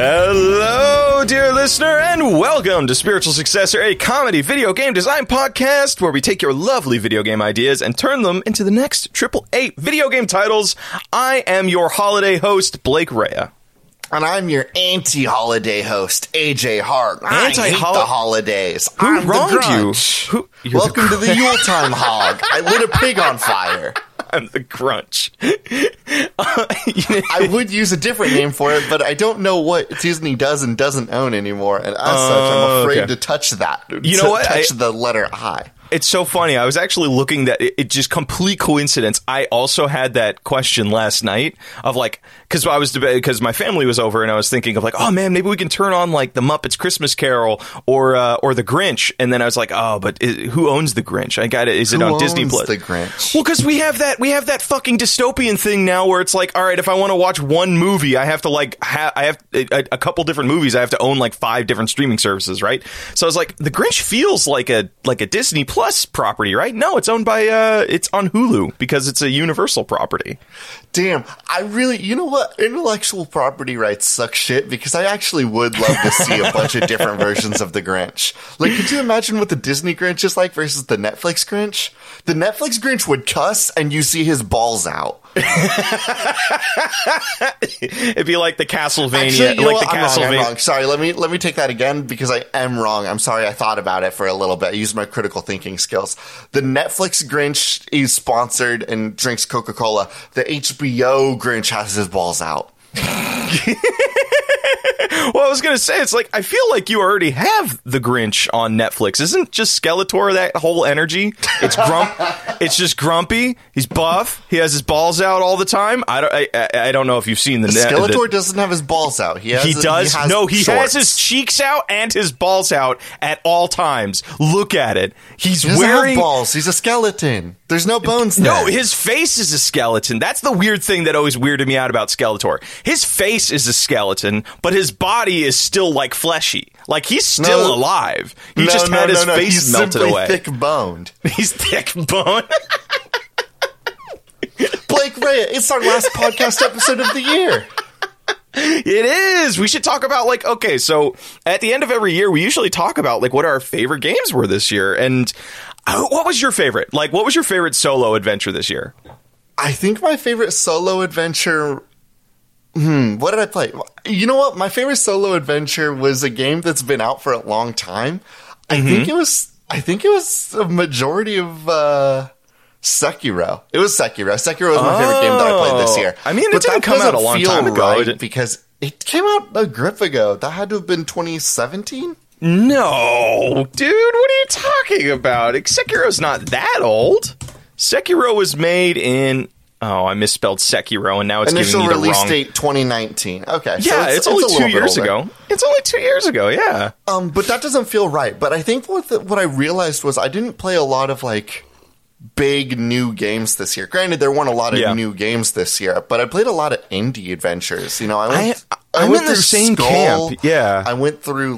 Hello, dear listener, and welcome to Spiritual Successor, a comedy video game design podcast where we take your lovely video game ideas and turn them into the next AAA video game titles. I am your holiday host, Blake Raya. And I'm your anti-holiday host, AJ Hart. I hate the holidays. Who wronged you? Welcome to the Yuletime hog. I lit a pig on fire. I'm the Grunch. I would use a different name for it, but I don't know what Disney does and doesn't own anymore, and as such, I'm afraid to touch that. The letter I. It's so funny. I was actually looking that it just complete coincidence. I also had that question last night of like, because my family was over and I was thinking of like, oh man, maybe we can turn on like the Muppets Christmas Carol or the Grinch. And then I was like, oh, but who owns the Grinch? Is it on Disney Plus? The Grinch? Well, because we have that fucking dystopian thing now where it's like, all right, if I want to watch one movie, I have to I have a couple different movies. I have to own like five different streaming services, right? So I was like, the Grinch feels like a Disney Plus property, right? No, it's owned by it's on Hulu because it's a Universal property. Damn, I really, you know what? Intellectual property rights suck shit because I actually would love to see a bunch of different versions of the Grinch. Like, could you imagine what the Disney Grinch is like versus the Netflix Grinch? The Netflix Grinch would cuss and you see his balls out. It'd be like the Castlevania. Actually, I'm wrong. Sorry, let me take that again because I am wrong. I'm sorry, I thought about it for a little bit. I used my critical thinking skills. The Netflix Grinch is sponsored and drinks Coca-Cola. The HBO Grinch has his balls out. Well, I was going to say, it's like, I feel like you already have the Grinch on Netflix. Isn't just Skeletor that whole energy? It's it's just grumpy. He's buff. He has his balls out all the time. I don't know if you've seen the Skeletor doesn't have his balls out. He does. He has his cheeks out and his balls out at all times. Look at it. He doesn't have balls. He's a skeleton. There's no bones there. No, his face is a skeleton. That's the weird thing that always weirded me out about Skeletor. His face is a skeleton, but his body is still like fleshy. Like he's still alive. He just had his face He's melted away. He's thick boned. Blake Raya, it's our last podcast episode of the year. It is. We should talk about so at the end of every year we usually talk about like what our favorite games were this year, and what was your favorite? Like what was your favorite solo adventure this year? I think my favorite solo adventure what did I play? You know what? My favorite solo adventure was a game that's been out for a long time. I think it was a majority of Sekiro. It was Sekiro. Sekiro was my favorite game that I played this year. I mean, it didn't come out a long time ago, because it came out a grip ago. That had to have been 2017? No, dude, what are you talking about? Sekiro's not that old. Sekiro was made in... Oh, I misspelled Sekiro, and now it's giving me the wrong... Initial release date 2019. Okay. Yeah, so it's only 2 years ago. It's only 2 years ago, yeah. But that doesn't feel right. But I think what I realized was I didn't play a lot of, like, big new games this year. Granted, there weren't a lot of new games this year, but I played a lot of indie adventures. You know, I went through the same Skull. Camp. Yeah. I went through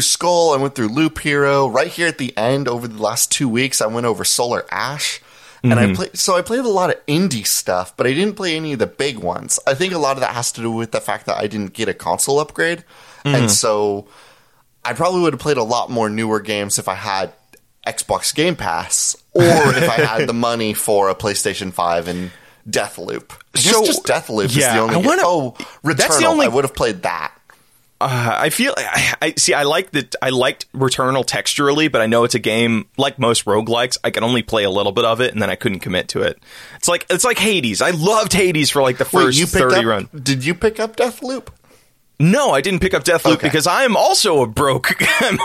Skull. I went through Loop Hero. Right here at the end, over the last 2 weeks, I went over Solar Ash. And I played a lot of indie stuff, but I didn't play any of the big ones. I think a lot of that has to do with the fact that I didn't get a console upgrade. And so I probably would have played a lot more newer games if I had Xbox Game Pass or if I had the money for a PlayStation 5 and Deathloop. Just Deathloop is the only game. Returnal, I would have played that. I liked Returnal texturally, but I know it's a game like most roguelikes. I can only play a little bit of it, and then I couldn't commit to it. It's like Hades. I loved Hades for like the first 30 runs. Did you pick up Deathloop? No, I didn't pick up Deathloop because I am also broke and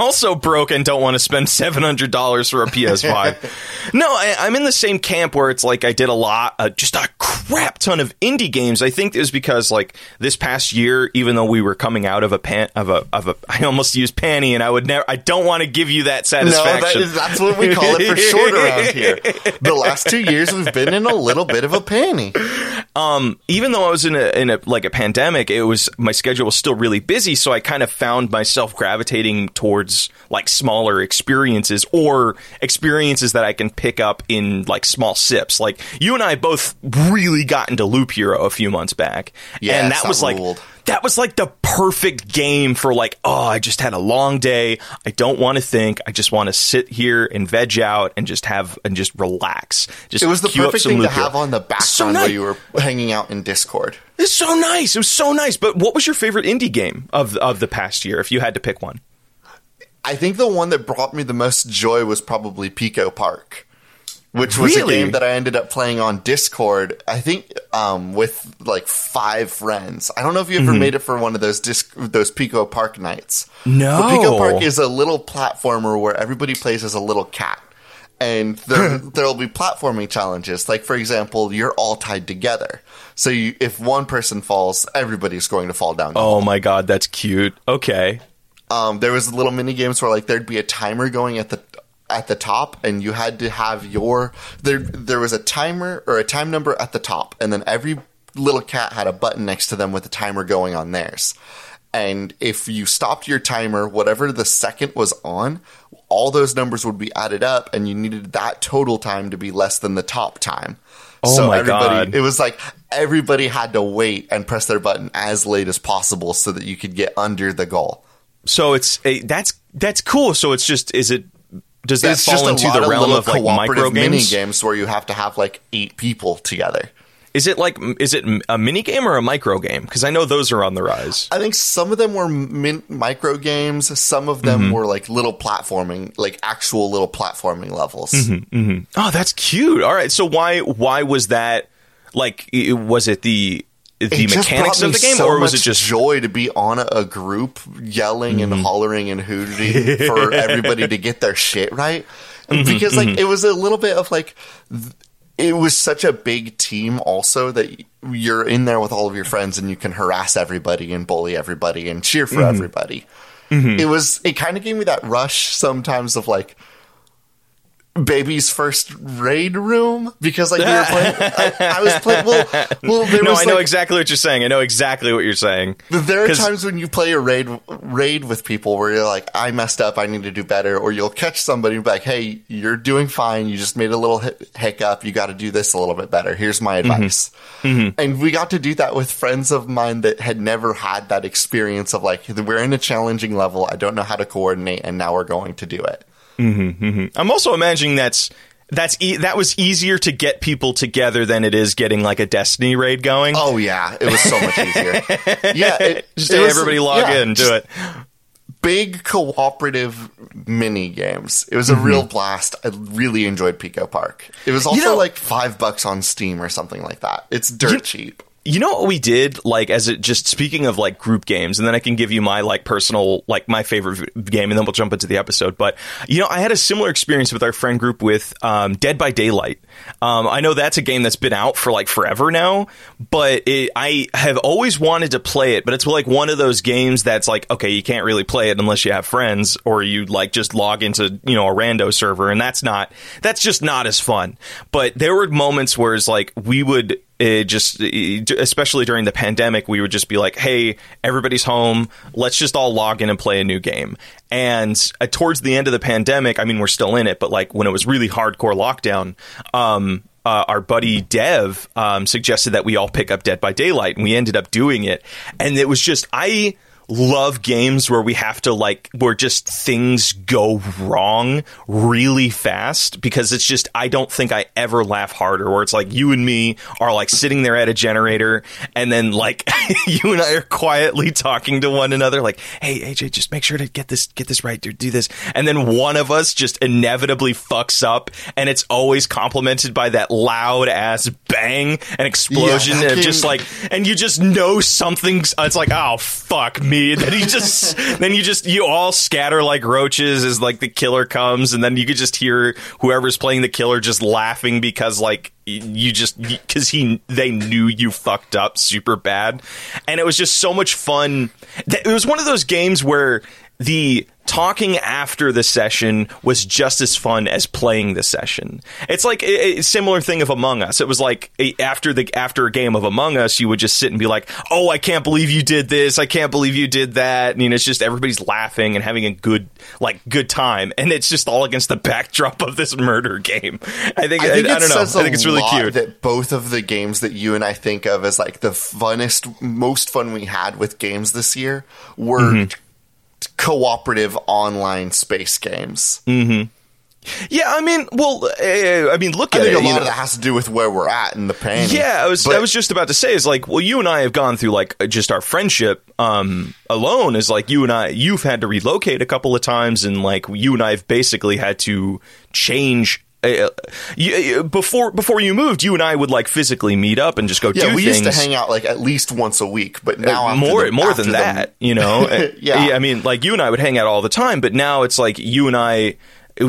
don't want to spend $700 for a PS5. No, I'm in the same camp where it's like I did a lot, just a crap ton of indie games. I think it was because like this past year, even though we were coming out of a I almost used panty, and I don't want to give you that satisfaction. No, that's what we call it for short around here. The last 2 years, we've been in a little bit of a panty. Even though I was in a pandemic, it was my schedule was still really busy, so I kind of found myself gravitating towards like smaller experiences or experiences that I can pick up in like small sips. Like you and I both really got into Loop Hero a few months back, and that was like that was like the perfect game for like, oh, I just had a long day. I don't want to think. I just want to sit here and veg out and just have and just relax. Just it was the perfect thing to have on the background while you were hanging out in Discord. It's so nice. It was so nice. But what was your favorite indie game of the past year if you had to pick one? I think the one that brought me the most joy was probably Pico Park, which was a game that I ended up playing on Discord, I think with like 5 friends. I don't know if you ever made it for one of those Pico Park nights. No. But Pico Park is a little platformer where everybody plays as a little cat. And there'll be platforming challenges. Like, for example, you're all tied together. So if one person falls, everybody's going to fall down. Oh, my God. That's cute. Okay. There was little mini games where like there'd be a timer going at the top, and you had to have there was a timer or a time number at the top, and then every little cat had a button next to them with a timer going on theirs. And if you stopped your timer, whatever the second was on, all those numbers would be added up, and you needed that total time to be less than the top time. Oh, so God. It was like everybody had to wait and press their button as late as possible so that you could get under the goal. So that's cool. So it's just does that fall into the realm of like micro mini games where you have to have like 8 people together? Is it a mini game or a micro game? Because I know those are on the rise. I think some of them were micro games. Some of them were like little platforming, like actual little platforming levels. Mm-hmm, mm-hmm. Oh, that's cute. All right. So why was that? Like, was it the mechanics of the game, or was it just joy to be on a group yelling and hollering and hooting for everybody to get their shit right? Because like it was a little bit of like it was such a big team also that you're in there with all of your friends and you can harass everybody and bully everybody and cheer for everybody. It kind of gave me that rush sometimes of like baby's first raid room, because like we were playing, I was playing. Well, there no, was I know like, exactly what you're saying. I know exactly what you're saying. There are times when you play a raid with people where you're like, I messed up, I need to do better, or you'll catch somebody and be like, hey, you're doing fine. You just made a little hiccup. You got to do this a little bit better. Here's my advice. And we got to do that with friends of mine that had never had that experience of like, we're in a challenging level. I don't know how to coordinate, and now we're going to do it. I'm also imagining that was easier to get people together than it is getting like a Destiny raid going. Oh yeah, it was so much easier. Yeah, everybody log in, do it. Big cooperative mini games. It was a real blast. I really enjoyed Pico Park. It was also like $5 on Steam or something like that. It's dirt cheap. You know what we did, like, as it just speaking of like group games, and then I can give you my like personal, like my favorite game, and then we'll jump into the episode. But, I had a similar experience with our friend group with Dead by Daylight. I know that's a game that's been out for like forever now, but I have always wanted to play it. But it's like one of those games that's like, OK, you can't really play it unless you have friends, or you like just log into, a rando server. And that's just not as fun. But there were moments where it's like we would. Especially during the pandemic, we would just be like, hey, everybody's home. Let's just all log in and play a new game. And towards the end of the pandemic, I mean, we're still in it, but like when it was really hardcore lockdown, our buddy Dev suggested that we all pick up Dead by Daylight, and we ended up doing it. And it was just, I love games where we have to like, where just things go wrong really fast, because it's just, I don't think I ever laugh harder, where it's like you and me are like sitting there at a generator, and then like you and I are quietly talking to one another like, hey AJ, just make sure to get this right, dude, do this. And then one of us just inevitably fucks up, and it's always complemented by that loud ass bang and explosion, and just like, and you just know something's, it's like, oh fuck me. Then you all scatter like roaches as like the killer comes, and then you could just hear whoever's playing the killer just laughing because like you just because they knew you fucked up super bad. And it was just so much fun. It was one of those games where the talking after the session was just as fun as playing the session. It's like a similar thing of Among Us. It was like after a game of Among Us, you would just sit and be like, oh, I can't believe you did this. I can't believe you did that. And, you know, it's just everybody's laughing and having a good time. And it's just all against the backdrop of this murder game. I think I don't know. I think it's really cute that both of the games that you and I think of as like the most fun we had with games this year were cooperative online space games. Mm-hmm. Yeah, I mean, look at it. I think a lot of that has to do with where we're at in the pain. Yeah, I was just about to say is like, well, you and I have gone through like just our friendship alone is like you've had to relocate a couple of times, and like you and I have basically had to change. Before you moved, you and I would like physically meet up and just go do things. Yeah, we used to hang out like at least once a week, but now more than that, you know. Yeah, I mean, like you and I would hang out all the time, but now it's like you and I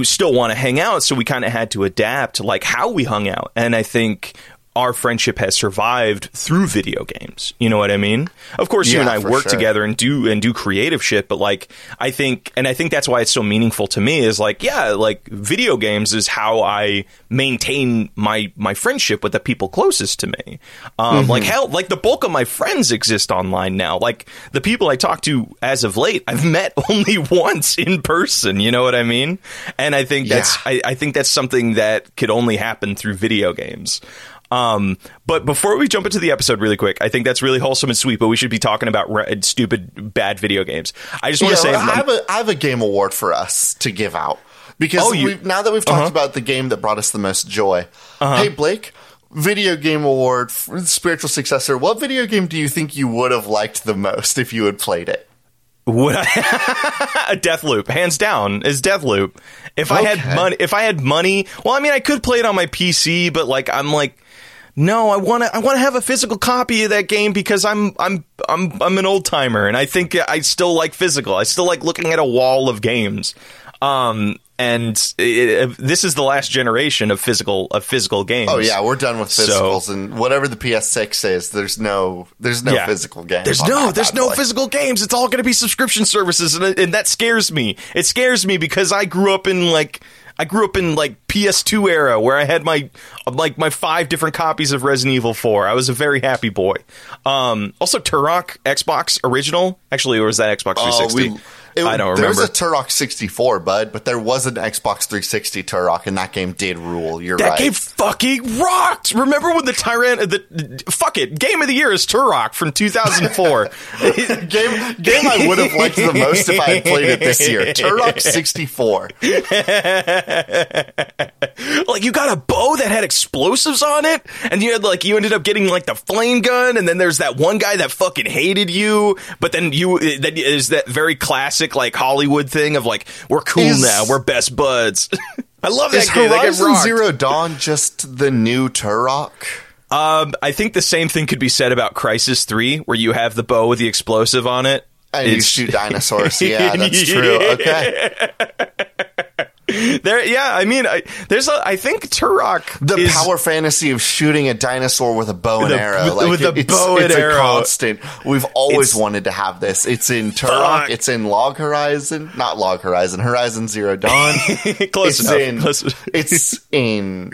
still want to hang out, so we kind of had to adapt to like how we hung out. And I think our friendship has survived through video games. You know what I mean? Of course, you and I work together and do creative shit, but like I think that's why it's so meaningful to me is like, yeah, like video games is how I maintain my friendship with the people closest to me. Like hell, like the bulk of my friends exist online now. Like the people I talk to as of late, I've met only once in person. You know what I mean? And I think that's something that could only happen through video games. But before we jump into the episode really quick, I think that's really wholesome and sweet, but we should be talking about stupid, bad video games. I just want to say... I have a game award for us to give out. Because now that we've talked about the game that brought us the most joy. Hey, Blake, video game award, Spiritual Successor, what video game do you think you would have liked the most if you had played it? Would I? Deathloop, hands down, is Deathloop. If I had money... Well, I mean, I could play it on my PC, but like I'm like... No, I want to have a physical copy of that game because I'm an old timer and I think I still like physical. I still like looking at a wall of games. And this is the last generation of physical games. Oh yeah, we're done with physicals and whatever the PS6 is. There's no physical games. There's no physical games. It's all going to be subscription services, and that scares me. It scares me because I grew up in PS2 era where I had my 5 different copies of Resident Evil 4. I was a very happy boy. Also, Turok Xbox original. Actually, or was that Xbox 360? I don't remember. There was a Turok 64, bud, but there was an Xbox 360 Turok, and that game did rule. That game fucking rocked! Remember when fuck it, Game of the Year is Turok from 2004. game I would have liked the most if I had played it this year. Turok 64. Like, you got a bow that had explosives on it, and you had like you ended up getting like the flame gun, and then there's that one guy that fucking hated you, but then that is that very classic like Hollywood thing of like we're cool now, we're best buds. I love that game. Horizon Zero Dawn just the new Turok? I think the same thing could be said about Crisis 3 where you have the bow with the explosive on it. And you shoot dinosaurs. Yeah, that's true. Okay. I think Turok is power fantasy of shooting a dinosaur with a bow and arrow. It's a constant. We've always wanted to have this. It's in Turok. It's in Horizon Zero Dawn. Close enough. It's in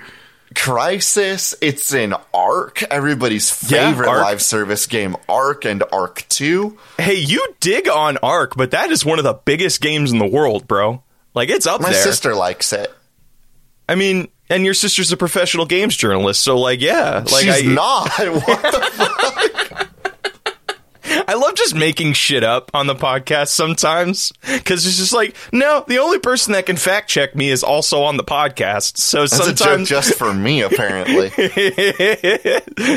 Crisis. It's in Ark. Everybody's favorite live service game, Ark and Ark 2. Hey, you dig on Ark, but that is one of the biggest games in the world, bro. Like, it's up there. My sister likes it. I mean, and your sister's a professional games journalist, so, like, yeah. Like, She's not. What the fuck? I love just making shit up on the podcast sometimes, because it's just like, no, the only person that can fact check me is also on the podcast, so sometimes... That's a joke just for me, apparently.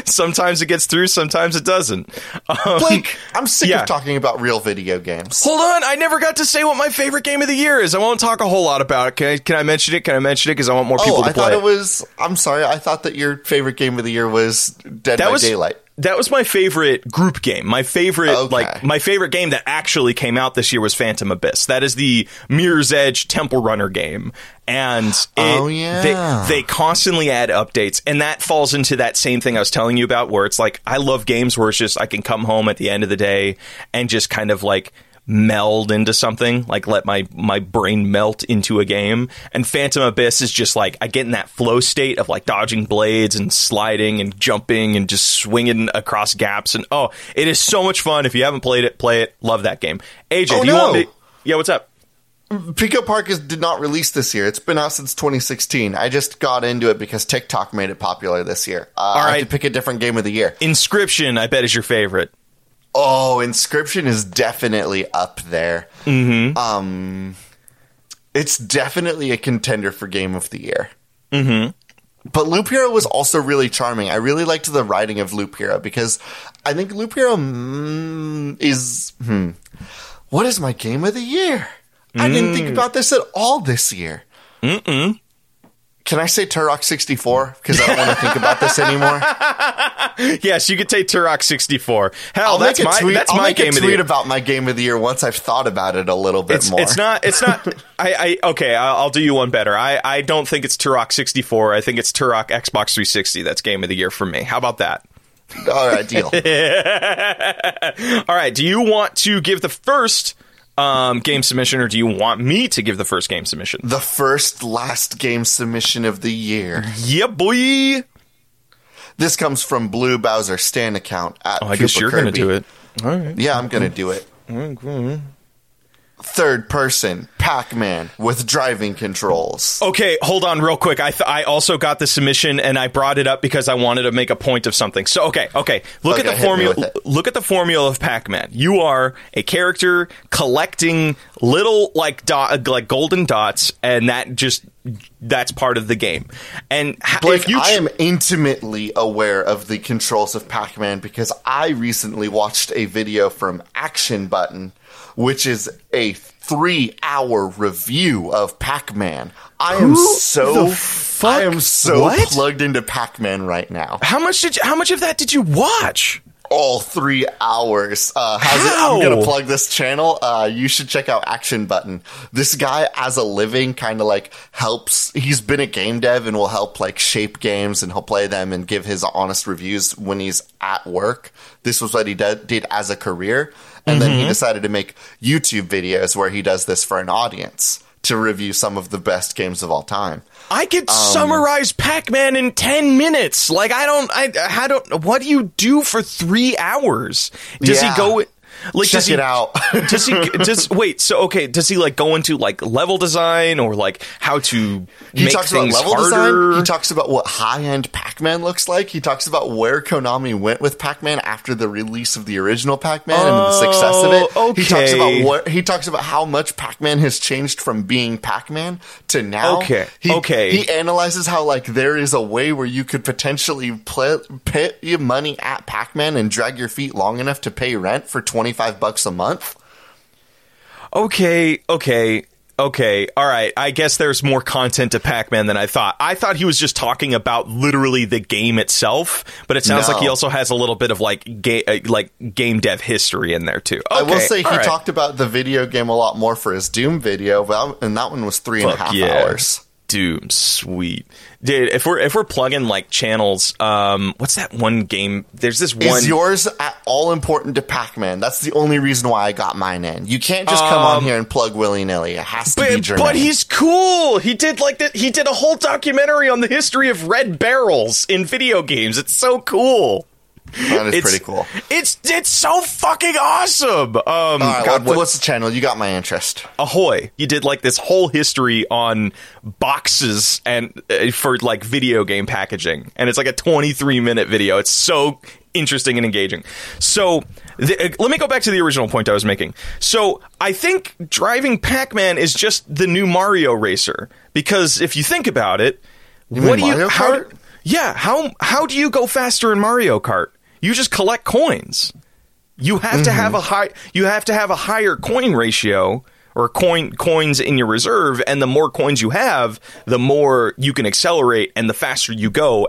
Sometimes it gets through, sometimes it doesn't. Blake, I'm sick of talking about real video games. Hold on, I never got to say what my favorite game of the year is. I won't talk a whole lot about it. Can I mention it? Can I mention it? Because I want more people to play. I'm sorry, I thought that your favorite game of the year was Dead by Daylight. That was my favorite group game. My favorite game that actually came out this year was Phantom Abyss. That is the Mirror's Edge Temple Runner game. And they constantly add updates. And that falls into that same thing I was telling you about where it's like, I love games where it's just I can come home at the end of the day and just kind of like meld into something, like let my brain melt into a game. And Phantom Abyss is just like, I get in that flow state of like dodging blades and sliding and jumping and just swinging across gaps. And oh, it is so much fun. If you haven't played it, play it. Love that game. AJ, do you want me? Yeah, what's up? Pico Park did not release this year. It's been out since 2016. I just got into it because TikTok made it popular this year. All right. I have to pick a different game of the year. Inscription, I bet, is your favorite. Oh, Inscription is definitely up there. Mm-hmm. It's definitely a contender for Game of the Year. Mm-hmm. But Loop Hero was also really charming. I really liked the writing of Loop Hero because I think Loop Hero is... What is my Game of the Year? I didn't think about this at all this year. Mm-mm. Can I say Turok 64? Because I don't want to think about this anymore. Yes, you could say Turok 64. Hell, that's my game of the year. I'll make a tweet about my game of the year once I've thought about it a little bit more. It's not. Okay, I'll do you one better. I don't think it's Turok 64. I think it's Turok Xbox 360. That's game of the year for me. How about that? All right, deal. All right, do you want to give the first... game submission, or do you want me to give the first game submission? The first last game submission of the year. Yeah, boy. This comes from Blue Bowser Stan account at I guess you're going to do it. All right. Yeah, I'm going to do it. Okay. Third person Pac-Man with driving controls. Okay, hold on real quick. I also got the submission, and I brought it up because I wanted to make a point of something. So okay. Look at the formula. Look at the formula of Pac-Man. You are a character collecting little like golden dots, and that's part of the game. And Blake, I am intimately aware of the controls of Pac-Man because I recently watched a video from Action Button, which is a 3-hour review of Pac-Man. I am so plugged into Pac-Man right now. How much of that did you watch? All 3 hours. I'm going to plug this channel. You should check out Action Button. This guy, as a living, kind of like helps. He's been a game dev and will help like shape games, and he'll play them and give his honest reviews when he's at work. This was what he did as a career. And then he decided to make YouTube videos where he does this for an audience to review some of the best games of all time. I could summarize Pac-Man in 10 minutes. Like, what do you do for 3 hours? Does he go... Like, check it out. Does he like go into like level design or like how to make things harder? He talks about what high-end Pac-Man looks like. He talks about where Konami went with Pac-Man after the release of the original Pac-Man and the success of it. Okay. He talks about how much Pac-Man has changed from being Pac-Man to now. Okay. He analyzes how like there is a way where you could potentially put your money at Pac-Man and drag your feet long enough to pay rent for $25 a month. Okay. All right. I guess there's more content to Pac-Man than I thought. I thought he was just talking about literally the game itself, but it sounds like he also has a little bit of like game dev history in there too. Okay, I will say he talked about the video game a lot more for his Doom video, and that one was 3.5 hours. Doom, sweet. Dude, if we're plugging like channels, what's that one game? There's this one. Is yours at all important to Pac-Man? That's the only reason why I got mine in. You can't just come on here and plug willy-nilly. It has to be germane. But he's cool. He did like that. He did a whole documentary on the history of red barrels in video games. It's so cool. That is pretty cool. It's so fucking awesome. All right, God, what's the channel? You got my interest. Ahoy! You did like this whole history on boxes and for like video game packaging, and it's like a 23-minute video. It's so interesting and engaging. So let me go back to the original point I was making. So I think driving Pac-Man is just the new Mario Racer, because if you think about it, how do you go faster in Mario Kart? You just collect coins. You have to have a higher coin ratio or coins in your reserve, and the more coins you have, the more you can accelerate and the faster you go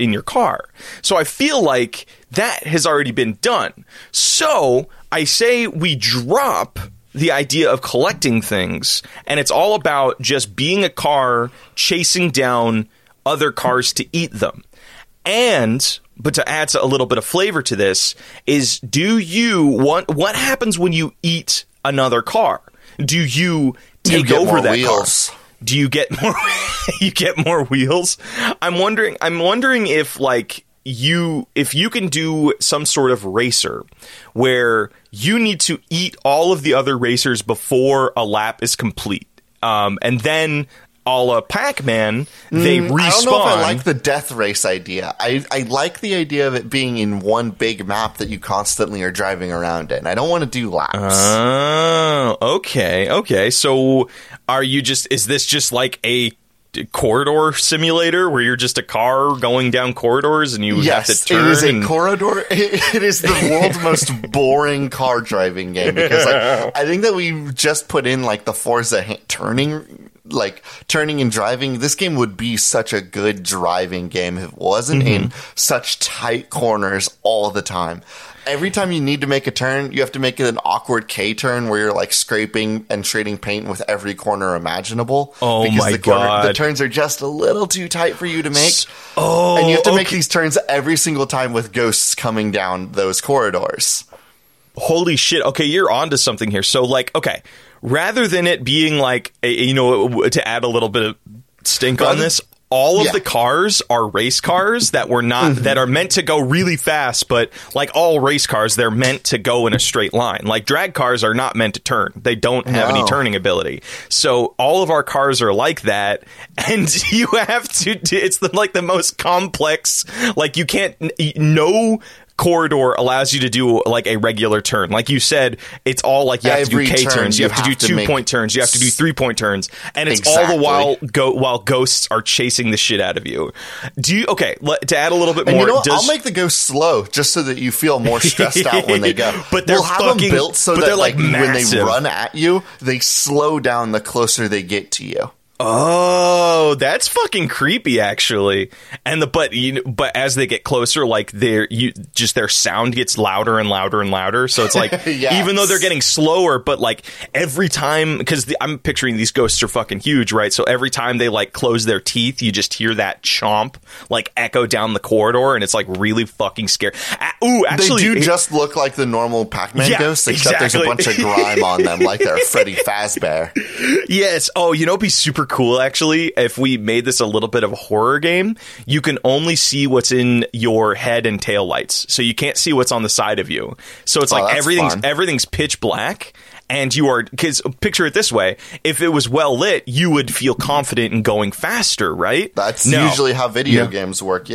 in your car. So I feel like that has already been done. So I say we drop the idea of collecting things, and it's all about just being a car chasing down other cars to eat them. But to add a little bit of flavor to this, what happens when you eat another car? Do you take over that wheels? Car? Do you get more? You get more wheels. I'm wondering if like if you can do some sort of racer where you need to eat all of the other racers before a lap is complete, and then a la Pac-Man, they respawn. I don't know if I like the death race idea. I like the idea of it being in one big map that you constantly are driving around in. I don't want to do laps. Oh, okay. So is this just like a corridor simulator where you're just a car going down corridors and you have to turn? Yes, it is a corridor. It is the world's most boring car driving game, because like, I think that we just put in like the Forza turning and driving. This game would be such a good driving game if it wasn't in such tight corners all the time. Every time you need to make a turn, you have to make it an awkward K-turn where you're like scraping and trading paint with every corner imaginable. Oh, because the turns are just a little too tight for you to make. Oh, and you have to make these turns every single time with ghosts coming down those corridors. Holy shit. Okay, you're onto something here. So like, okay, rather than it being like, to add a little bit of stink on this, all of the cars are race cars that were not that are meant to go really fast, but like all race cars, they're meant to go in a straight line. Like drag cars are not meant to turn. They don't have any turning ability. So all of our cars are like that, and you have to it's the most complex, like you can't corridor allows you to do like a regular turn. Like you said, it's all like you have to do K-turns, you have to do 2-point turns, you have to do 3-point turns, and it's all the while ghosts are chasing the shit out of you. To add a little bit more, I'll make the ghosts slow just so that you feel more stressed out when they go. But they're them built so that like when they run at you, they slow down the closer they get to you. Oh, that's fucking creepy, actually. And but as they get closer, like their sound gets louder and louder and louder. So it's like even though they're getting slower, but like every time, because I'm picturing these ghosts are fucking huge, right? So every time they like close their teeth, you just hear that chomp like echo down the corridor, and it's like really fucking scary. Ooh, actually, they do just look like the normal Pac-Man ghosts, except there's a bunch of grime on them, like they're Freddy Fazbear. Yes. Oh, it'd be super cool actually if we made this a little bit of a horror game. You can only see what's in your head and tail lights, so you can't see what's on the side of you, so it's like everything's pitch black, and you are, because picture it this way, if it was well lit you would feel confident in going faster, right? That's usually how video games work.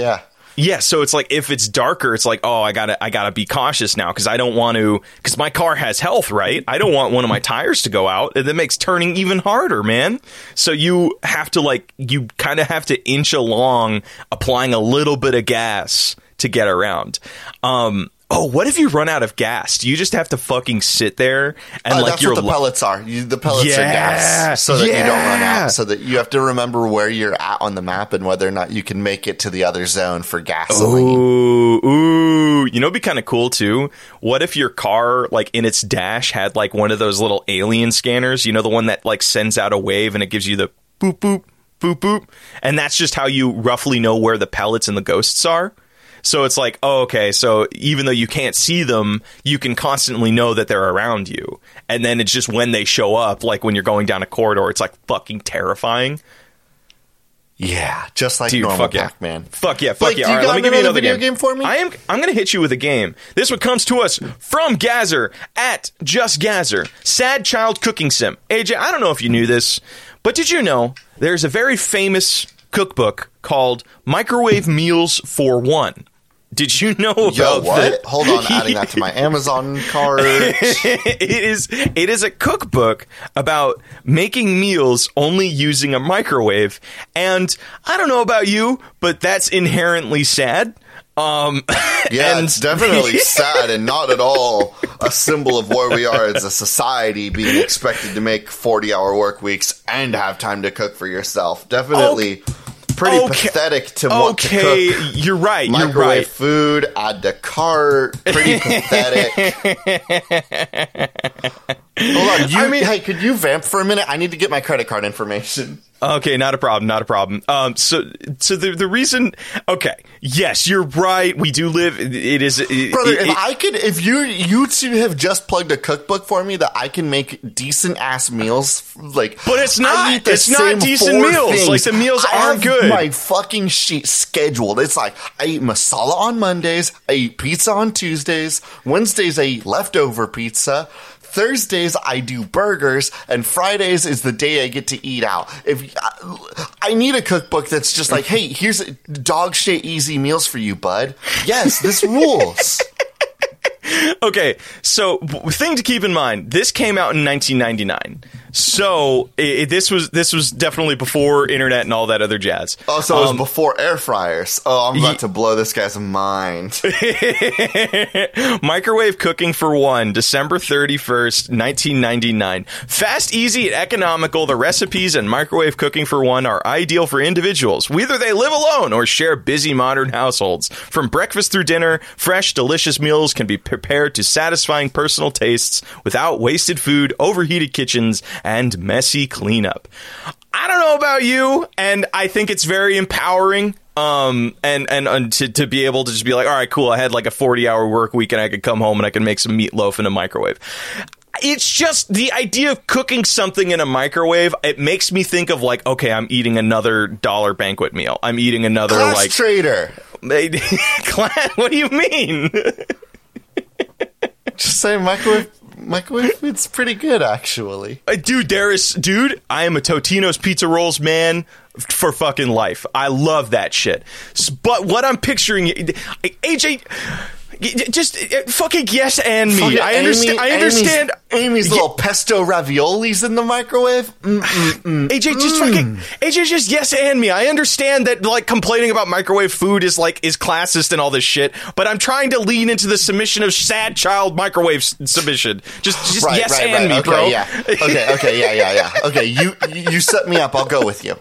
Yeah, so it's like if it's darker, it's like, oh, I gotta be cautious now because I don't want to, because my car has health, right? I don't want one of my tires to go out. That makes turning even harder, man. So you have to you kind of have to inch along, applying a little bit of gas to get around. What if you run out of gas? Do you just have to fucking sit there and that's what the pellets are? The pellets are gas, so that you don't run out. So that you have to remember where you're at on the map and whether or not you can make it to the other zone for gasoline. Ooh, it'd be kind of cool too. What if your car, like in its dash, had like one of those little alien scanners? The one that like sends out a wave and it gives you the boop boop boop boop, and that's just how you roughly know where the pellets and the ghosts are. So it's like, oh, okay, so even though you can't see them, you can constantly know that they're around you. And then it's just when they show up, like when you're going down a corridor, it's like fucking terrifying. Yeah, just like normal Pac-Man. Fuck yeah, fuck yeah. All right, let me give you another video game for me. I'm going to hit you with a game. This one comes to us from Gazzer at Just Gazzer. Sad Child Cooking Sim. AJ, I don't know if you knew this, but did you know there's a very famous cookbook called Microwave Meals for One? Did you know about that? Hold on, adding that to my Amazon cart. It is a cookbook about making meals only using a microwave, and I don't know about you, but that's inherently sad. It's definitely sad and not at all a symbol of where we are as a society, being expected to make 40-hour work weeks and have time to cook for yourself. Definitely pretty pathetic to want to cook. Okay, you're right. Microwave food, add to cart, pretty pathetic. Hold on. Hey, could you vamp for a minute? I need to get my credit card information. Okay, not a problem. So the reason... Okay, yes, you're right. We do live... It is... Brother, if you two have just plugged a cookbook for me that I can make decent-ass meals, like... But it's not. It's not decent meals. Things. Like, the meals aren't good. I have my fucking sheet scheduled. It's like, I eat masala on Mondays, I eat pizza on Tuesdays, Wednesdays I eat leftover pizza... Thursdays I do burgers, and Fridays is the day I get to eat out. If I need a cookbook that's just like, hey, here's dog shit easy meals for you, bud. Yes, this rules. Okay, so thing to keep in mind, this came out in 1999. So this was definitely before internet and all that other jazz. Also, it was before air fryers. Oh, I'm about to blow this guy's mind. Microwave cooking for one, December 31st, 1999. Fast, easy, and economical, the recipes and microwave cooking for one are ideal for individuals, whether they live alone or share busy modern households. From breakfast through dinner, fresh, delicious meals can be prepared to satisfying personal tastes without wasted food, overheated kitchens, and messy cleanup. I don't know about you, and I think it's very empowering. And to be able to just be like, all right, cool. I had like a 40-hour work week, and I could come home and I could make some meatloaf in a microwave. It's just the idea of cooking something in a microwave. It makes me think of like, okay, I'm eating another dollar banquet meal. I'm eating another class like traitor. What do you mean? Just say microwave. Microwave food's pretty good, actually. Dude, I am a Totino's Pizza Rolls man for fucking life. I love that shit. But what I'm picturing... AJ... Just fucking yes and me. Fucking I understand. Amy's little pesto raviolis in the microwave. AJ, just fucking AJ, just yes and me. I understand that like complaining about microwave food is like is classist and all this shit. But I'm trying to lean into the submission of sad child microwave submission. Just right, yes right, and right. me, okay, bro. Yeah. Okay. Okay, you set me up. I'll go with you.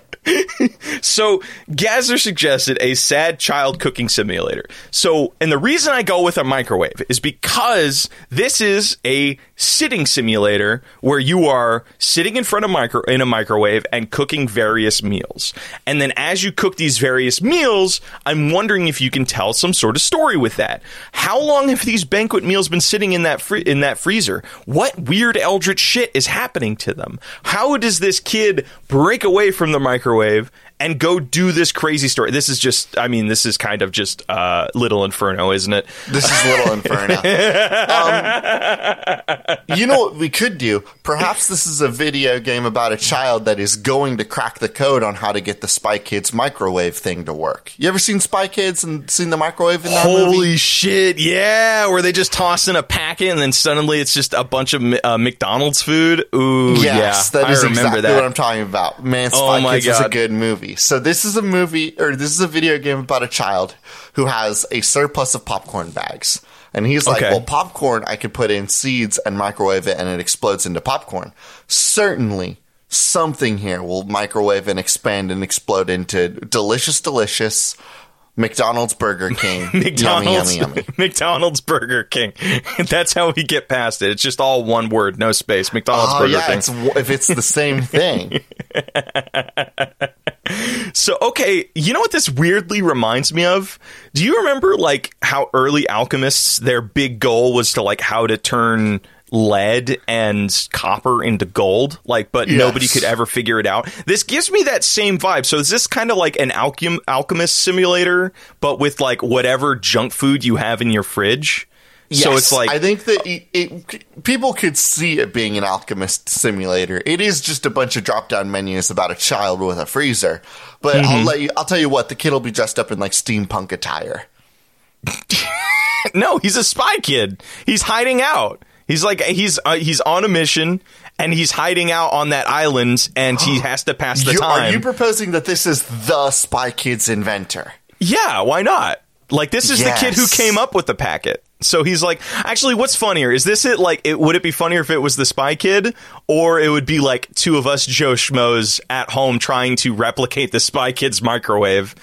So Gazzer suggested a sad child cooking simulator. So, and the reason I go with a microwave is because this is a sitting simulator where you are sitting in front of a microwave and cooking various meals. And then as you cook these various meals, I'm wondering if you can tell some sort of story with that. How long have these banquet meals been sitting in that freezer? What weird eldritch shit is happening to them? How does this kid break away from the microwave and go do this crazy story? This is just, I mean, this is kind of just Little Inferno, isn't it? This is Little Inferno. You know what we could do? Perhaps this is a video game about a child that is going to crack the code on how to get the Spy Kids microwave thing to work. You ever seen Spy Kids and seen the microwave in that movie? Holy shit, yeah! Where they just toss in a packet and then suddenly it's just a bunch of McDonald's food? Ooh, yes, yeah. I remember exactly that. What I'm talking about. Man, Spy Kids is a good movie. So this is a video game about a child who has a surplus of popcorn bags. And he's like, well, popcorn, I could put in seeds and microwave it and it explodes into popcorn. Certainly something here will microwave and expand and explode into delicious McDonald's Burger King. McDonald's, yummy. McDonald's Burger King. That's how we get past it. It's just all one word, no space. McDonald's Burger King. If it's the same thing. So, okay, you know what this weirdly reminds me of? Do you remember, like, how early alchemists, their big goal was to, like, how to turn lead and copper into gold? Like, but nobody could ever figure it out. This gives me that same vibe. So is this kind of like an alchemist simulator, but with, like, whatever junk food you have in your fridge? Yes, so it's like, I think that people could see it being an alchemist simulator. It is just a bunch of drop-down menus about a child with a freezer. But I'll tell you what, the kid will be dressed up in like steampunk attire. No, he's a spy kid. He's hiding out. He's like he's on a mission and he's hiding out on that island and he has to pass the time. Are you proposing that this is the Spy Kids inventor? Yeah, why not? Like, this is the kid who came up with the packet. So he's like, actually, what's funnier? Is this it? Like, would it be funnier if it was the Spy Kid, or it would be like two of us Joe Schmoes at home trying to replicate the Spy Kid's microwave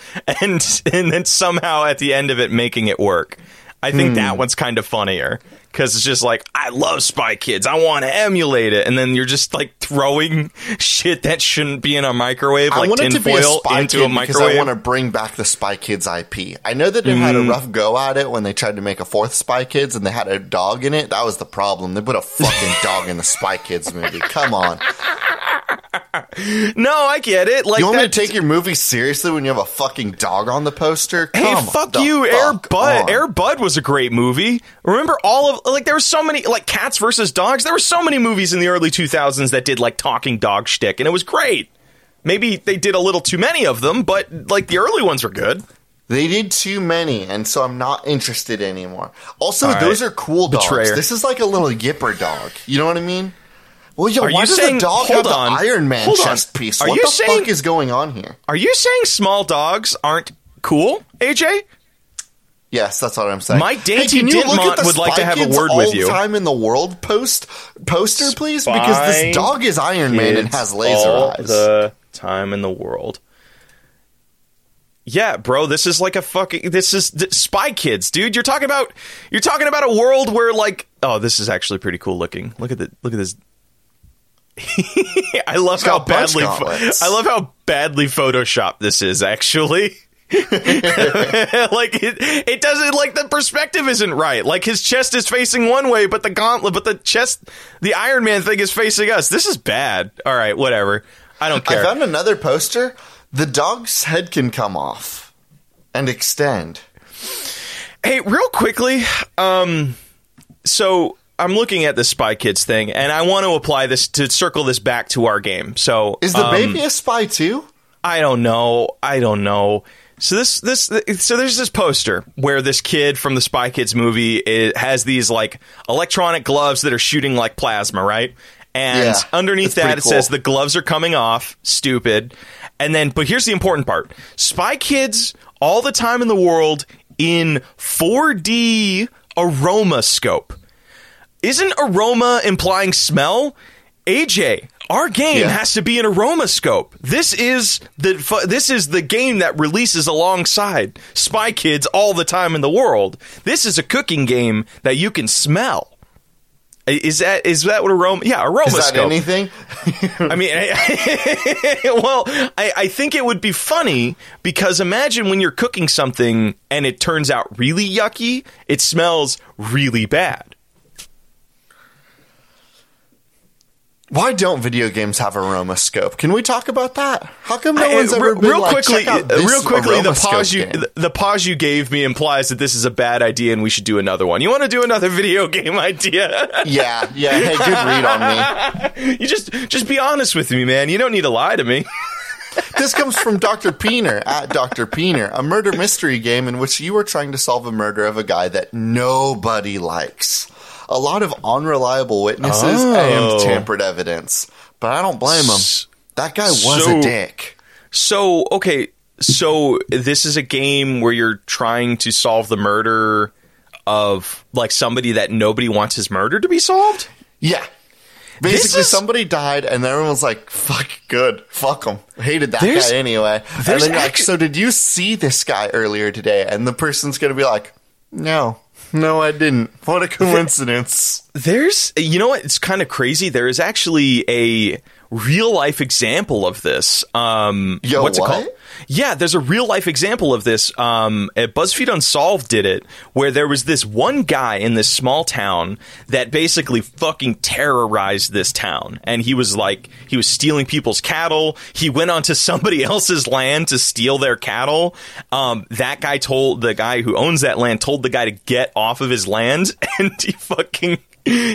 and then somehow at the end of it making it work? I think that one's kind of funnier because it's just like, I love Spy Kids. I want to emulate it. And then you're just like throwing shit that shouldn't be in a microwave, like tinfoil into a microwave. Because I want to bring back the Spy Kids IP. I know that it had a rough go at it when they tried to make a fourth Spy Kids and they had a dog in it. That was the problem. They put a fucking dog in the Spy Kids movie. Come on. No, I get it. Like, you want me to take your movie seriously when you have a fucking dog on the poster? Come on. Air Bud was a great movie. Remember all of, like, there were so many, like, Cats versus Dogs. There were so many movies in the early 2000s that did, like, talking dog shtick, and it was great. Maybe they did a little too many of them, but, like, the early ones were good. They did too many, and so I'm not interested anymore. Also, those are cool dogs. Betrayer. This is like a little Yipper dog. You know what I mean? Well, yo, why does the dog have the Iron Man chest piece? What the fuck is going on here? Are you saying small dogs aren't cool, AJ? Yes, that's what I'm saying. My dainty Didmont would like to have a word with you. All time in the world poster, please, because this dog is Iron Man and has laser eyes. All the time in the world. Yeah, bro, this is like a fucking... This is Spy Kids, dude. You're talking about a world where, like... Oh, this is actually pretty cool looking. Look at this... I love how badly Photoshopped this is, actually. Like it doesn't, like, the perspective isn't right. Like, his chest is facing one way, but the gauntlet, but the chest, the Iron Man thing is facing us. This is bad. All right, whatever. I don't care. I found another poster. The dog's head can come off and extend. Hey, real quickly. So I'm looking at this Spy Kids thing, and I want to apply this to circle this back to our game. So, is the baby a spy too? I don't know. So there's this poster where this kid from the Spy Kids movie has these, like, electronic gloves that are shooting like plasma, right? And underneath that it says the gloves are coming off. Stupid. And then, but here's the important part: Spy Kids, all the time in the world, in 4D aroma scope. Isn't aroma implying smell? AJ, our game has to be an aroma scope. This is the game that releases alongside Spy Kids all the time in the world. This is a cooking game that you can smell. Is that what aroma? Yeah, aroma scope. Is that anything? I mean, I think it would be funny because imagine when you're cooking something and it turns out really yucky, it smells really bad. Why don't video games have aroma scope? Can we talk about that? How come no one's ever been real like, quickly? Real quickly, the pause you gave me implies that this is a bad idea and we should do another one. You want to do another video game idea? Yeah. Hey, good read on me. You just be honest with me, man. You don't need to lie to me. This comes from Dr. Peener, at Dr. Peener, a murder mystery game in which you are trying to solve a murder of a guy that nobody likes. A lot of unreliable witnesses and tampered evidence. But I don't blame him. That guy was a dick. So, okay. So, this is a game where you're trying to solve the murder of, like, somebody that nobody wants his murder to be solved? Yeah. Basically, somebody died, and everyone was like, fuck, good. Fuck him. Hated that guy anyway. And then you're like, so did you see this guy earlier today? And the person's going to be like, no. No, I didn't. What a coincidence. You know what? It's kind of crazy. There is actually a real life example of this. What's it called? Yeah, there's a real life example of this. BuzzFeed Unsolved did it, where there was this one guy in this small town that basically fucking terrorized this town. And he was stealing people's cattle. He went onto somebody else's land to steal their cattle. That guy told the guy who owns that land, told the guy to get off of his land, and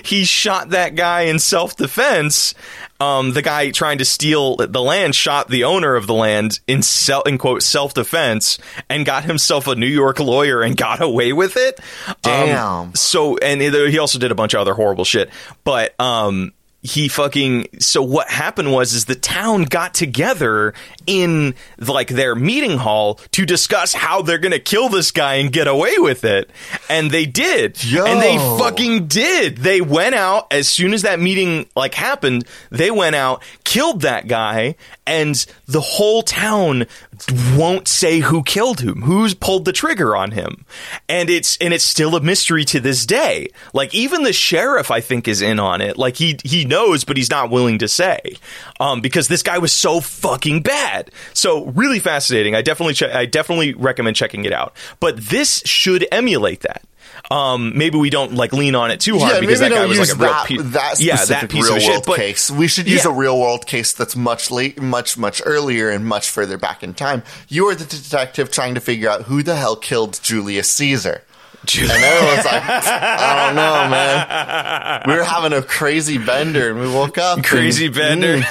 he shot that guy in self-defense. The guy trying to steal the land shot the owner of the land in self-defense and got himself a New York lawyer and got away with it. Damn. And he also did a bunch of other horrible shit. But So what happened was the town got together in, like, their meeting hall to discuss how they're going to kill this guy and get away with it. And they did. Yo. And they fucking did. They went out as soon as that meeting, like, happened. They went out, killed that guy, and the whole town won't say who killed him, who's pulled the trigger on him, and it's still a mystery to this day. Like, even the sheriff, I think, is in on it. Like, he knows, but he's not willing to say, because this guy was so fucking bad. So really fascinating. I definitely recommend checking it out. But this should emulate that. Maybe we don't like lean on it too hard, because that guy was like a real piece of shit. We should use a real world case that's much earlier and much further back in time. You are the detective trying to figure out who the hell killed Julius Caesar. And everyone's like, I don't know, man. We were having a crazy bender, and we woke up. And you gotta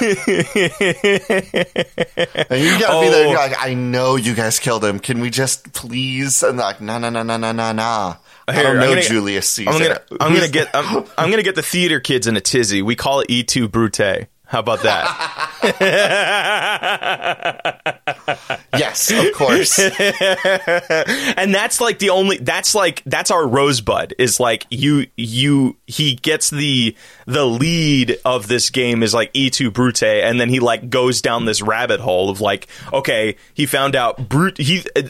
be there, and you're like, I know you guys killed him. Can we just please? And they're like, nah. I don't know Julius Caesar. I'm gonna get the theater kids in a tizzy. We call it E2 Brute. How about that? Yes, of course. And that's like the only. That's our Rosebud. Is like he gets the lead of this game is like E2 Brute, and then he like goes down this rabbit hole of like, okay, he found out Brute.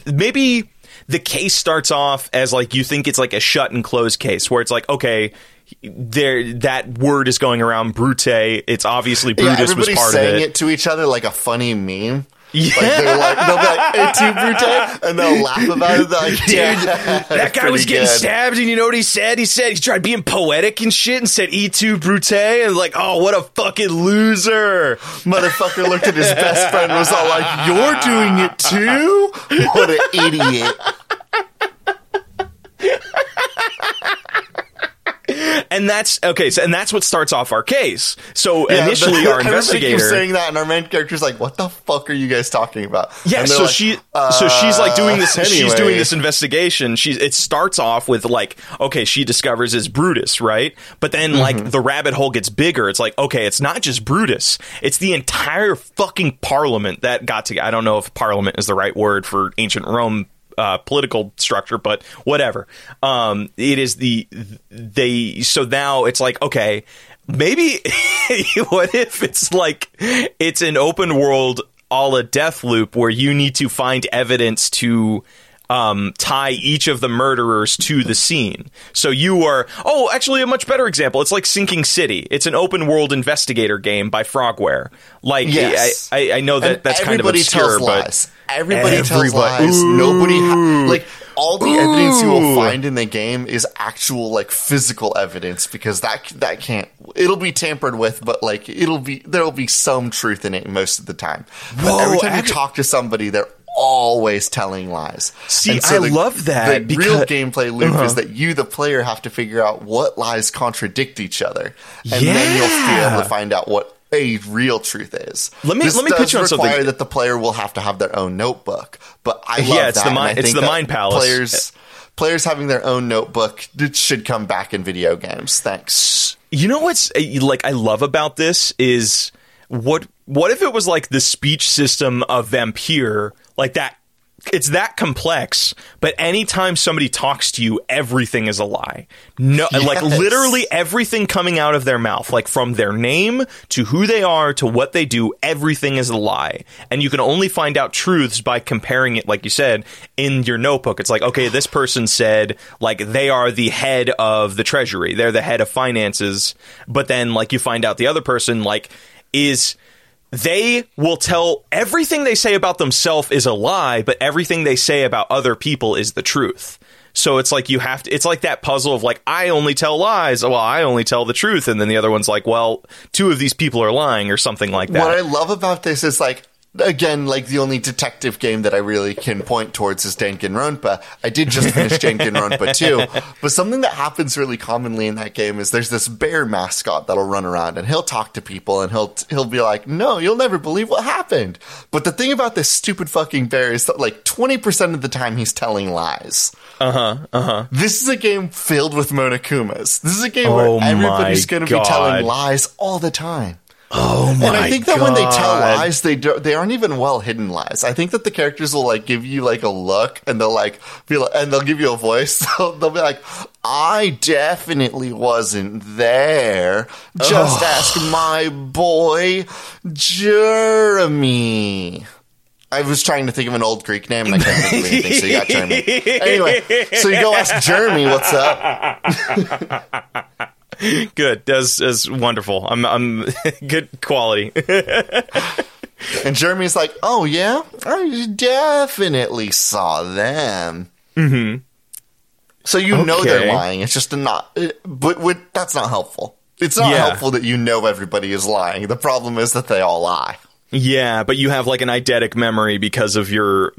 Maybe the case starts off as like you think it's like a shut and close case where it's like, okay, there, that word is going around, Brute. It's obviously Brutus was part of it. Everybody's saying it to each other like a funny meme. Yeah. They'll be like, E2 Brute, and they'll laugh about it. Like, dude, that guy was getting stabbed, and you know what he said? He said he tried being poetic and shit and said E2 Brute, and like, oh, what a fucking loser. Motherfucker looked at his best friend and was all like, you're doing it too? What an idiot. And that's okay. So, and that's what starts off our case. So initially, our investigator keeps saying that, and our main character's like, "What the fuck are you guys talking about?" Yeah. So like, she's like doing this. Anyway. She's doing this investigation. It starts off with like, okay, she discovers it's Brutus, right? But then like the rabbit hole gets bigger. It's like, okay, it's not just Brutus. It's the entire fucking parliament that got together. I don't know if parliament is the right word for ancient Rome. Political structure, but whatever. It is so now it's like, okay, maybe what if it's like it's an open world a la Deathloop where you need to find evidence to tie each of the murderers to the scene. So you are actually a much better example. It's like Sinking City. It's an open world investigator game by Frogware. Like, yes. I know that that's kind of obscure, but everybody tells lies. Ooh. Nobody like all the evidence you will find in the game is actual like physical evidence, because that can't, it'll be tampered with, but like there'll be some truth in it most of the time. But every time you talk to somebody, they're always telling lies. See, so I love that. The real gameplay loop is that you, the player, have to figure out what lies contradict each other, and then you'll be able to find out what a real truth is. Let me pitch on something. This does require that the player will have to have their own notebook, but I love that. It's the Mind Palace. Players having their own notebook should come back in video games. Thanks. You know what's like I love about this is what if it was like the speech system of Vampyr. Like that, it's that complex, but anytime somebody talks to you, everything is a lie. No, yes. Like literally everything coming out of their mouth, like from their name to who they are to what they do, everything is a lie. And you can only find out truths by comparing it, like you said, in your notebook. It's like, okay, this person said like they are the head of the treasury, they're the head of finances, but then like you find out the other person like is... They will tell everything they say about themselves is a lie, but everything they say about other people is the truth. So it's like you have to, it's like that puzzle of like, I only tell lies. Well, I only tell the truth. And then the other one's like, well, two of these people are lying or something like that. What I love about this is like, again, like the only detective game that I really can point towards is Danganronpa. I did just finish Danganronpa 2, but something that happens really commonly in that game is there's this bear mascot that'll run around and he'll talk to people and he'll be like, no, you'll never believe what happened. But the thing about this stupid fucking bear is that like 20% of the time he's telling lies. This is a game filled with Monokumas. This is a game where everybody's going to be telling lies all the time. Oh my! And I think that when they tell lies, they aren't even well hidden lies. I think that the characters will like give you like a look, and they'll like be like, and they'll give you a voice. So they'll be like, "I definitely wasn't there. Just ask my boy Jeremy." I was trying to think of an old Greek name, and I can't think of anything, so you got Jeremy. Anyway, so you go ask Jeremy what's up. Good. That's wonderful. I'm good quality. And Jeremy's like, oh, yeah? I definitely saw them. Mm-hmm. So you know they're lying. It's just not... But that's not helpful. It's not helpful that you know everybody is lying. The problem is that they all lie. Yeah, but you have like an eidetic memory because of your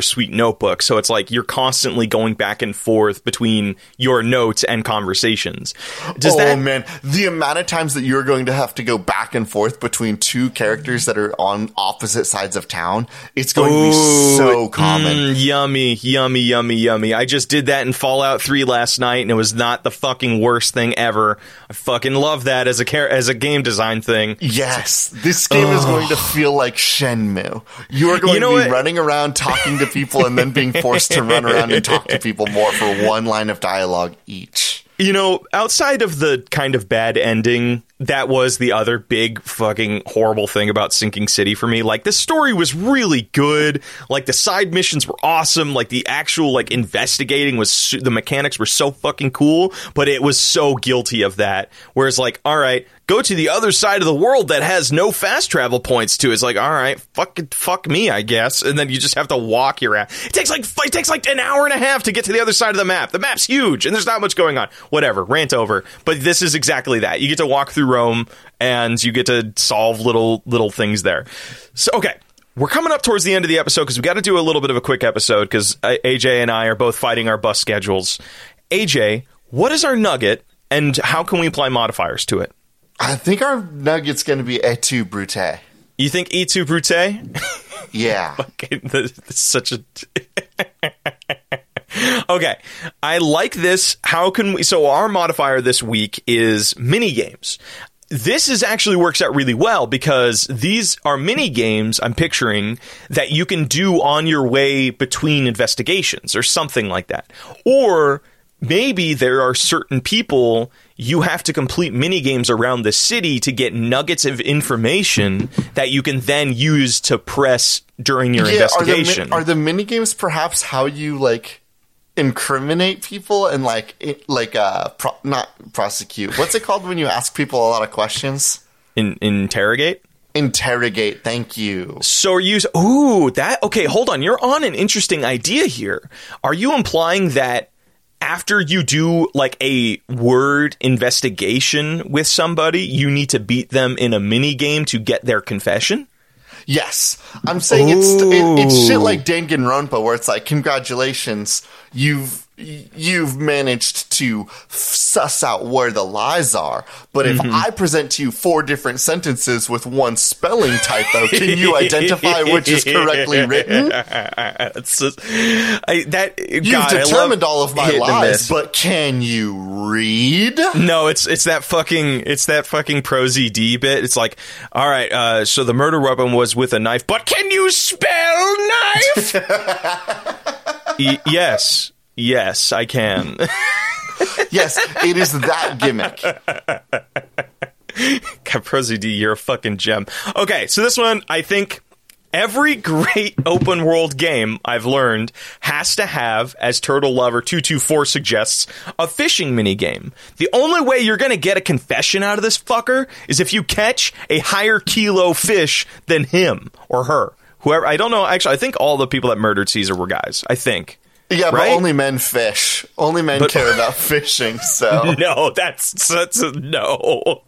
sweet notebook. So it's like you're constantly going back and forth between your notes and conversations. Man, the amount of times that you're going to have to go back and forth between two characters that are on opposite sides of town, it's going to be so common. Yummy, yummy, yummy, yummy. I just did that in Fallout 3 last night, and it was not the fucking worst thing ever. I fucking love that as a game design thing. Yes, this game is going to feel like Shenmue. You're going to be running around talking to people and then being forced to run around and talk to people more for one line of dialogue each. You know, outside of the kind of bad ending, that was the other big fucking horrible thing about Sinking City for me. Like, the story was really good. Like, the side missions were awesome. Like, the actual, like, investigating was... The mechanics were so fucking cool, but it was so guilty of that. Whereas, like, all right, go to the other side of the world that has no fast travel points to. It's like, all right, fuck me, I guess. And then you just have to walk your ass. It takes like an hour and a half to get to the other side of the map. The map's huge, and there's not much going on. Whatever, rant over. But this is exactly that. You get to walk through Rome, and you get to solve little things there. So, okay, we're coming up towards the end of the episode, because we got to do a little bit of a quick episode, because AJ and I are both fighting our bus schedules. AJ, what is our nugget, and how can we apply modifiers to it? I think our nugget's going to be Et tu, Brute. You think Et tu, Brute? Yeah. Okay, that's such a... Okay, I like this. How can we... So our modifier this week is mini games. This is actually works out really well, because these are mini games, I'm picturing, that you can do on your way between investigations or something like that. Or maybe there are certain people you have to complete mini games around the city to get nuggets of information that you can then use to press during your investigation. Are the mini games perhaps how you, like... incriminate people and not prosecute. What's it called when you ask people a lot of questions? Interrogate? Interrogate, thank you. So are you... Ooh, that... Okay, hold on. You're on an interesting idea here. Are you implying that after you do, like, a word investigation with somebody, you need to beat them in a minigame to get their confession? Yes. I'm saying it's shit like Danganronpa, where it's like, congratulations, you've managed to suss out where the lies are. But if I present to you four different sentences with one spelling typo, can you identify which is correctly written? You've determined all of my lies, but can you read? No, it's that fucking ProZD bit. It's like, all right, so the murder weapon was with a knife, but can you spell knife? Yes, I can. Yes, it is that gimmick. God, ProZD, you're a fucking gem. Okay, so this one, I think every great open world game I've learned has to have, as Turtle Lover 224 suggests, a fishing minigame. The only way you're going to get a confession out of this fucker is if you catch a higher kilo fish than him or her. Whoever, I don't know. Actually, I think all the people that murdered Caesar were guys, I think. Yeah, right? But only men fish. Only men care about fishing, so... No, that's a no.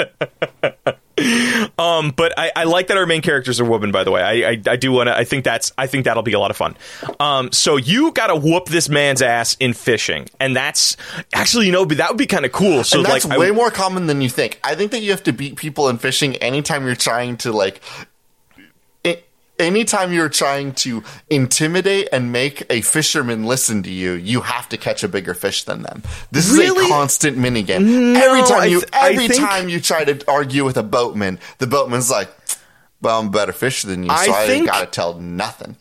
But I like that our main characters are women, by the way. I do want to... I think that'll be a lot of fun. So you got to whoop this man's ass in fishing. And that's... Actually, you know, that would be kind of cool. So, and that's like, way more common than you think. I think that you have to beat people in fishing anytime you're trying to, like... Anytime you're trying to intimidate and make a fisherman listen to you, you have to catch a bigger fish than them. This is a constant minigame. No, every time you try to argue with a boatman, the boatman's like, well, I'm a better fish than you, so I gotta tell nothing.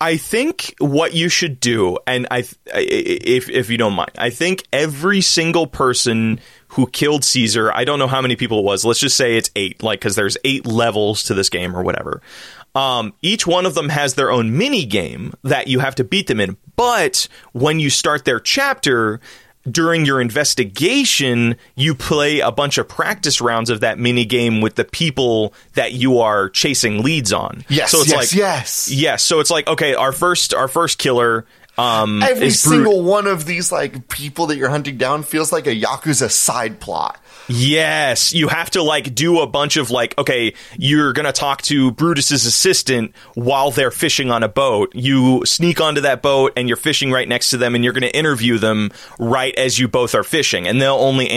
I think what you should do, and if you don't mind, I think every single person who killed Caesar, I don't know how many people it was, let's just say it's 8, like, because there's 8 levels to this game or whatever. Each one of them has their own mini game that you have to beat them in. But when you start their chapter, during your investigation, you play a bunch of practice rounds of that mini game with the people that you are chasing leads on. Yes, so it's yes. So it's like, okay, our first killer. Every single one of these like people that you're hunting down feels like a Yakuza side plot. Yes, you have to like do a bunch of like, okay, you're gonna talk to Brutus's assistant while they're fishing on a boat. You sneak onto that boat and you're fishing right next to them, and you're gonna interview them right as you both are fishing, and they'll only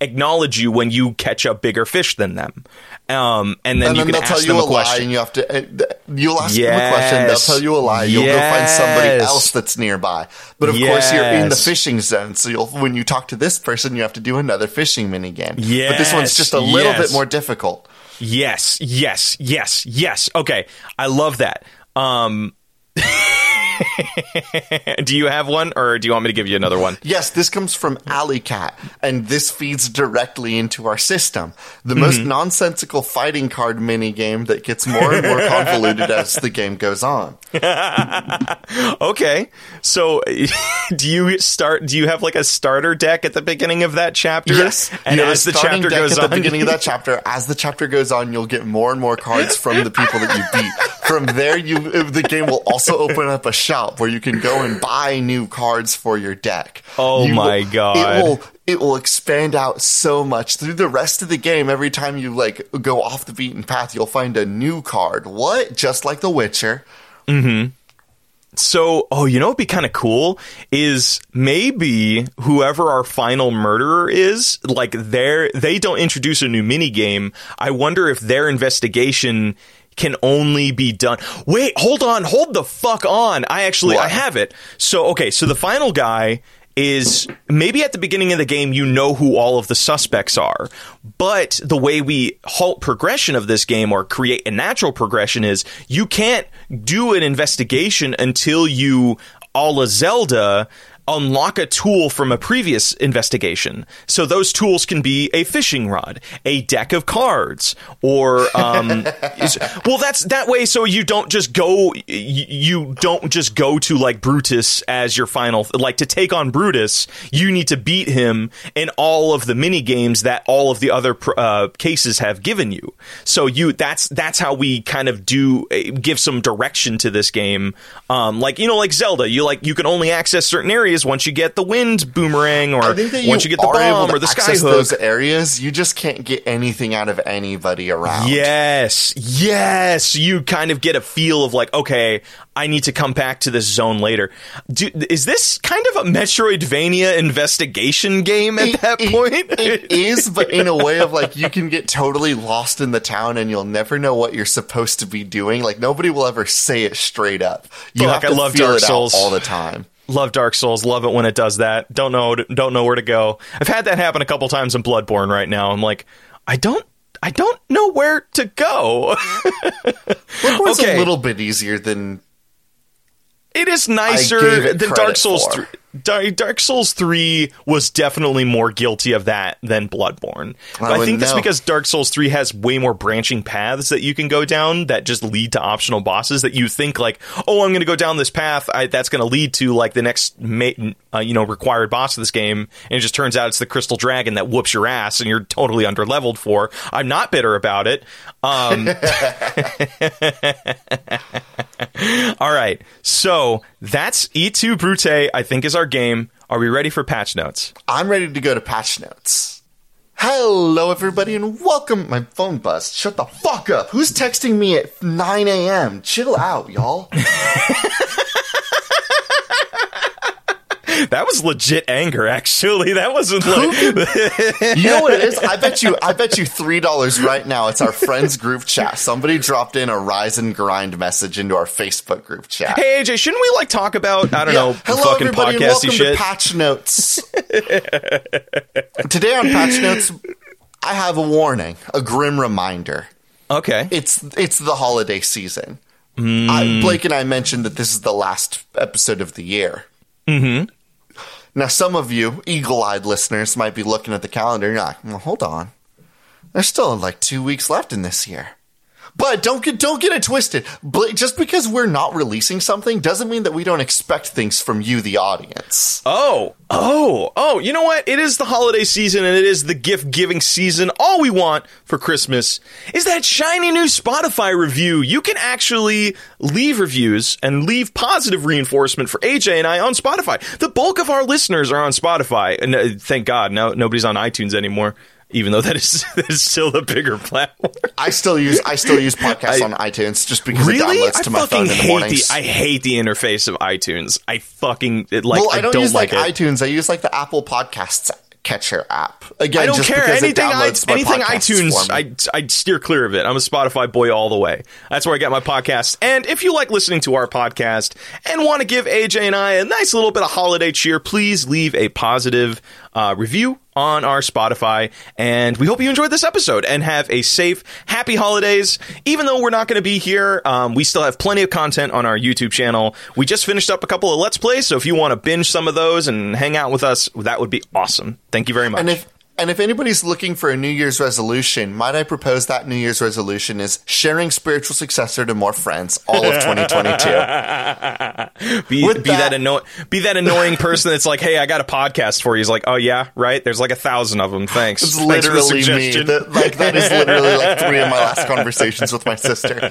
acknowledge you when you catch a bigger fish than them. And then you can ask them a question. You have to, you'll ask them a question. They'll tell you a lie. You'll go find somebody else that's nearby. But of course, you're in the fishing zone. So when you talk to this person, you have to do another fishing minigame. Yes. But this one's just a little bit more difficult. Yes. Okay. I love that. Do you have one, or do you want me to give you another one? Yes, this comes from Alley Cat, and this feeds directly into our system. The most nonsensical fighting card minigame that gets more and more convoluted as the game goes on. Okay, so do you have like a starter deck at the beginning of that chapter? Yes, and as the chapter goes on, at the beginning of that chapter, as the chapter goes on, you'll get more and more cards from the people that you beat. From there, the game will also open up a shop where you can go and buy new cards for your deck. Oh my god! It will expand out so much through the rest of the game. Every time you like go off the beaten path, you'll find a new card. What? Just like The Witcher. Mm-hmm. So, you know what'd be kind of cool is maybe whoever our final murderer is, like they don't introduce a new mini game. I wonder if their investigation can only be done. Wait, hold on. Hold the fuck on. I have it. So the final guy is maybe at the beginning of the game, you know who all of the suspects are, but the way we halt progression of this game or create a natural progression is you can't do an investigation until you, a la Zelda, unlock a tool from a previous investigation. So those tools can be a fishing rod, a deck of cards, or that's that way. So you don't just go to like Brutus as your final, like to take on Brutus. You need to beat him in all of the mini games that all of the other cases have given you. So that's how we kind of give some direction to this game. Like Zelda, you can only access certain areas once you get the wind boomerang, or once you get the bomb or the skyhook. Those areas, you just can't get anything out of anybody around. Yes. You kind of get a feel of like, okay, I need to come back to this zone later. Is this kind of a Metroidvania investigation game at that point? It is, but in a way of like, you can get totally lost in the town and you'll never know what you're supposed to be doing. Like, nobody will ever say it straight up. I love Dark Souls all the time. Love Dark Souls. Love it when it does that. Don't know where to go. I've had that happen a couple times in Bloodborne right now. I'm like, I don't know where to go. Bloodborne's a little bit easier than... It is nicer than Dark Souls 3. Dark Souls 3 was definitely more guilty of that than Bloodborne. I think that's because Dark Souls 3 has way more branching paths that you can go down that just lead to optional bosses that you think like, oh, I'm going to go down this path. That's going to lead to like the next required boss of this game. And it just turns out it's the Crystal Dragon that whoops your ass and you're totally underleveled for. I'm not bitter about it. All right. So that's E2 Brute, I think, is our game. Are we ready for patch notes? I'm ready to go to patch notes. Hello, everybody, and welcome. My phone buzzed. Shut the fuck up. Who's texting me at 9 a.m.? Chill out, y'all. That was legit anger, actually. That wasn't like... You know what it is? I bet you $3 right now. It's our friends group chat. Somebody dropped in a rise and grind message into our Facebook group chat. Hey, AJ, shouldn't we like talk about, I don't know, fucking podcasty shit? Hello, everybody, and welcome to Patch Notes. Today on Patch Notes, I have a warning, a grim reminder. Okay. It's the holiday season. Blake and I mentioned that this is the last episode of the year. Mm-hmm. Now, some of you eagle-eyed listeners might be looking at the calendar and you're like, well, hold on. There's still like 2 weeks left in this year. But don't get it twisted. But just because we're not releasing something doesn't mean that we don't expect things from you, the audience. Oh, you know what? It is the holiday season and it is the gift-giving season. All we want for Christmas is that shiny new Spotify review. You can actually leave reviews and leave positive reinforcement for AJ and I on Spotify. The bulk of our listeners are on Spotify. And thank God, now nobody's on iTunes anymore. Even though that is still a bigger platform. I still use podcasts on iTunes just because it downloads to my phone in the mornings. I hate the interface of iTunes. I don't use iTunes. I use like the Apple Podcasts Catcher app. Again, I don't just care anything iTunes. I steer clear of it. I'm a Spotify boy all the way. That's where I get my podcasts. And if you like listening to our podcast and want to give AJ and I a nice little bit of holiday cheer, please leave a positive review on our Spotify, and we hope you enjoyed this episode and have a safe, happy holidays. Even though we're not going to be here, we still have plenty of content on our YouTube channel. We just finished up a couple of Let's Plays, so if you want to binge some of those and hang out with us, that would be awesome. Thank you very much. And if anybody's looking for a New Year's resolution, might I propose that New Year's resolution is sharing Spiritual Successor to more friends all of 2022. Be that annoying person that's like, hey, I got a podcast for you. He's like, oh yeah, right? There's like 1,000 of them. Thanks. It's literally me. That is literally like 3 of my last conversations with my sister.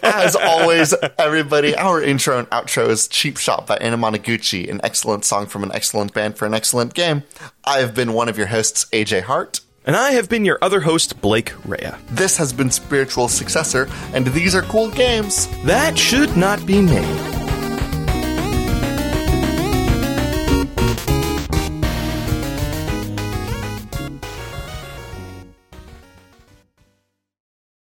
As always, everybody, our intro and outro is Cheap Shot by Anna Monoguchi, an excellent song from an excellent band for an excellent game. I have been one of your hosts, AJ Hart. And I have been your other host, Blake Raya. This has been Spiritual Successor, and these are cool games that should not be made.